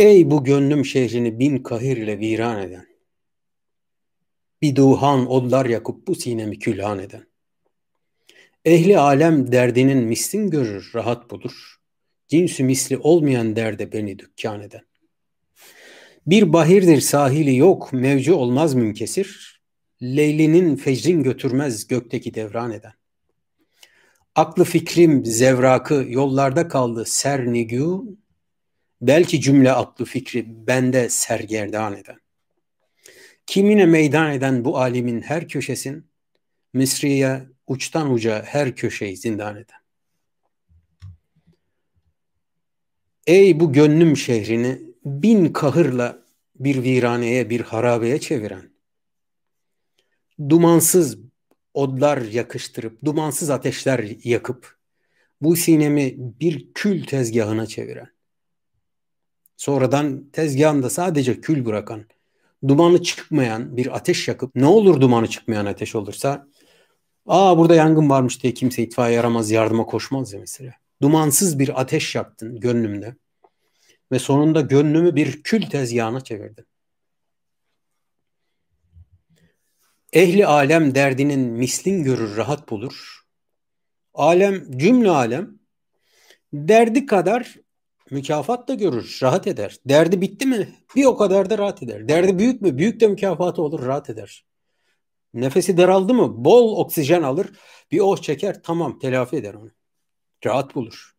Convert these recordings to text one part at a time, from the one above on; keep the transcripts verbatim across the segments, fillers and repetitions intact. Ey bu gönlüm şehrini bin kahir ile viran eden, bir duhan odlar yakıp bu sinemi külhan eden, ehli alem derdinin mislin görür, rahat bulur, cinsü misli olmayan derde beni dükkan eden. Bir bahirdir sahili yok, mevcu olmaz mümkesir, leylinin fecrin götürmez gökteki devran eden. Aklı fikrim zevrakı yollarda kaldı sernigû, belki cümle aklı fikri bende sergerdan eden. Kimine meydan eden bu alimin her köşesin, Mısri'ye uçtan uca her köşeyi zindan eden. Ey bu gönlüm şehrini bin kahırla bir viraneye, bir harabeye çeviren, dumansız odlar yakıştırıp, dumansız ateşler yakıp, bu sinemi bir kül tezgahına çeviren, sonradan tezgahında sadece kül bırakan, dumanı çıkmayan bir ateş yakıp, ne olur dumanı çıkmayan ateş olursa, aa burada yangın varmış diye kimse itfaiye yaramaz, yardıma koşmaz ya mesela. Dumansız bir ateş yaktın gönlümde ve sonunda gönlümü bir kül tezgahına çevirdin. Ehli alem derdinin mislin görür, rahat bulur. Alem, cümle alem derdi kadar mükafat da görür, rahat eder. Derdi bitti mi? Bir o kadar da rahat eder. Derdi büyük mü? Büyük de mükafatı olur, rahat eder. Nefesi daraldı mı? Bol oksijen alır, bir oh çeker, tamam telafi eder onu. Rahat bulur.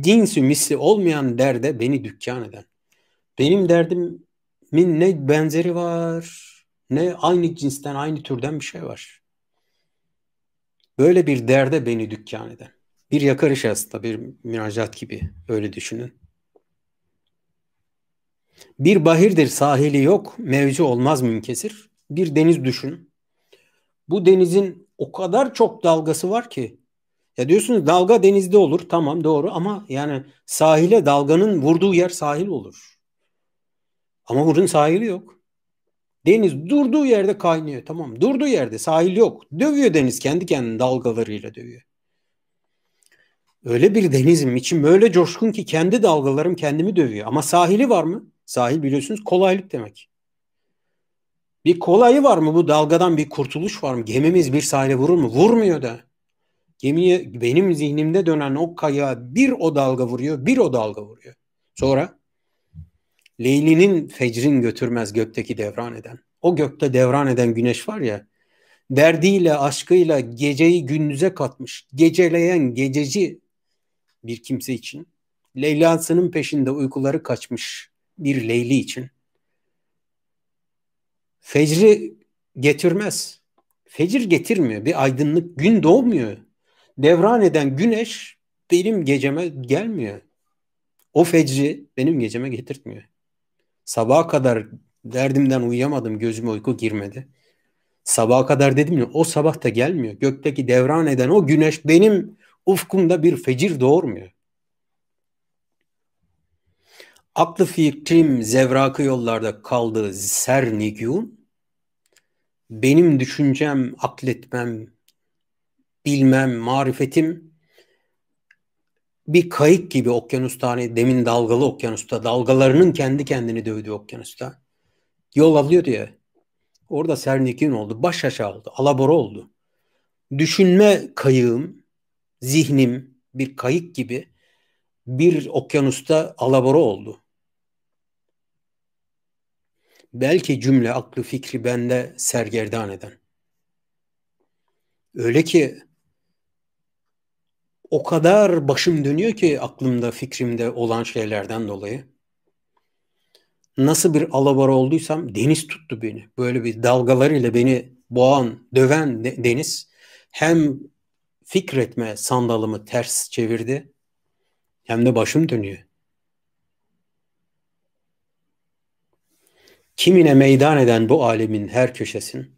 Cinsü misli olmayan derde beni dükkan eden. Benim derdimin ne benzeri var, ne aynı cinsten, aynı türden bir şey var. Böyle bir derde beni dükkan eden. Bir yakarış aslında, bir münacat gibi, öyle düşünün. Bir bahirdir sahili yok, mevcu olmaz mümkesir. Bir deniz düşün. Bu denizin o kadar çok dalgası var ki, ya diyorsunuz dalga denizde olur, tamam doğru, ama yani sahile dalganın vurduğu yer sahil olur. Ama bunun sahili yok. Deniz durduğu yerde kaynıyor, tamam, durduğu yerde sahil yok. Dövüyor deniz, kendi kendine dalgalarıyla dövüyor. Öyle bir denizim, içim öyle coşkun ki kendi dalgalarım kendimi dövüyor. Ama sahili var mı? Sahil biliyorsunuz kolaylık demek. Bir kolayı var mı? Bu dalgadan bir kurtuluş var mı? Gemimiz bir sahile vurur mu? Vurmuyor da. Gemiye benim zihnimde dönen o kaya bir o dalga vuruyor, bir o dalga vuruyor. Sonra leylinin fecrin götürmez gökteki devran eden. O gökte devran eden güneş var ya, derdiyle, aşkıyla geceyi gündüze katmış, geceleyen gececi bir kimse için, Leyla'sının peşinde uykuları kaçmış bir Leyli için, fecri getirmez. Fecir getirmiyor, bir aydınlık gün doğmuyor. Devran eden güneş benim geceme gelmiyor. O fecri benim geceme getirtmiyor. Sabaha kadar derdimden uyuyamadım, gözüme uyku girmedi. Sabaha kadar dedim ya, o sabah da gelmiyor. Gökteki devran eden o güneş benim ufkumda bir fecir doğurmuyor. Aklı fikrim zevrakı yollarda kaldı sernigûn. Benim düşüncem, akletmem, bilmem, marifetim bir kayık gibi okyanusta, hani demin dalgalı okyanusta, dalgalarının kendi kendini dövdüğü okyanusta yol alıyor diye. Orada sernikin oldu, baş aşağı oldu, alabora oldu. Düşünme kayığım, zihnim bir kayık gibi bir okyanusta alabora oldu. Belki cümle aklı fikri bende sergerdan eden. Öyle ki o kadar başım dönüyor ki aklımda, fikrimde olan şeylerden dolayı. Nasıl bir alabora olduysam deniz tuttu beni. Böyle bir dalgalarıyla beni boğan, döven de- deniz hem fikretme sandalımı ters çevirdi hem de başım dönüyor. Kimine meydan eden bu alemin her köşesin.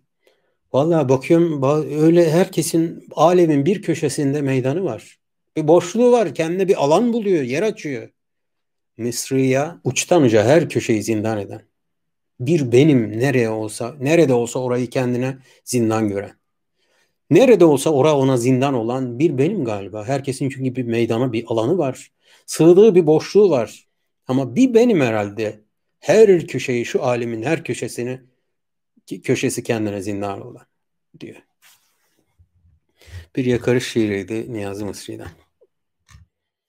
Vallahi bakıyorum öyle, herkesin alemin bir köşesinde meydanı var. Bir boşluğu var. Kendine bir alan buluyor. Yer açıyor. Mısri'ya uçtan uca her köşeyi zindan eden. Bir benim nereye olsa, nerede olsa orayı kendine zindan gören. Nerede olsa ora ona zindan olan bir benim galiba. Herkesin çünkü bir meydana, bir alanı var. Sığdığı bir boşluğu var. Ama bir benim herhalde her köşeyi, şu alemin her köşesini, köşesi kendine zindan olan diyor. Bir yakarış şiiriydi Niyazi Mısri'den.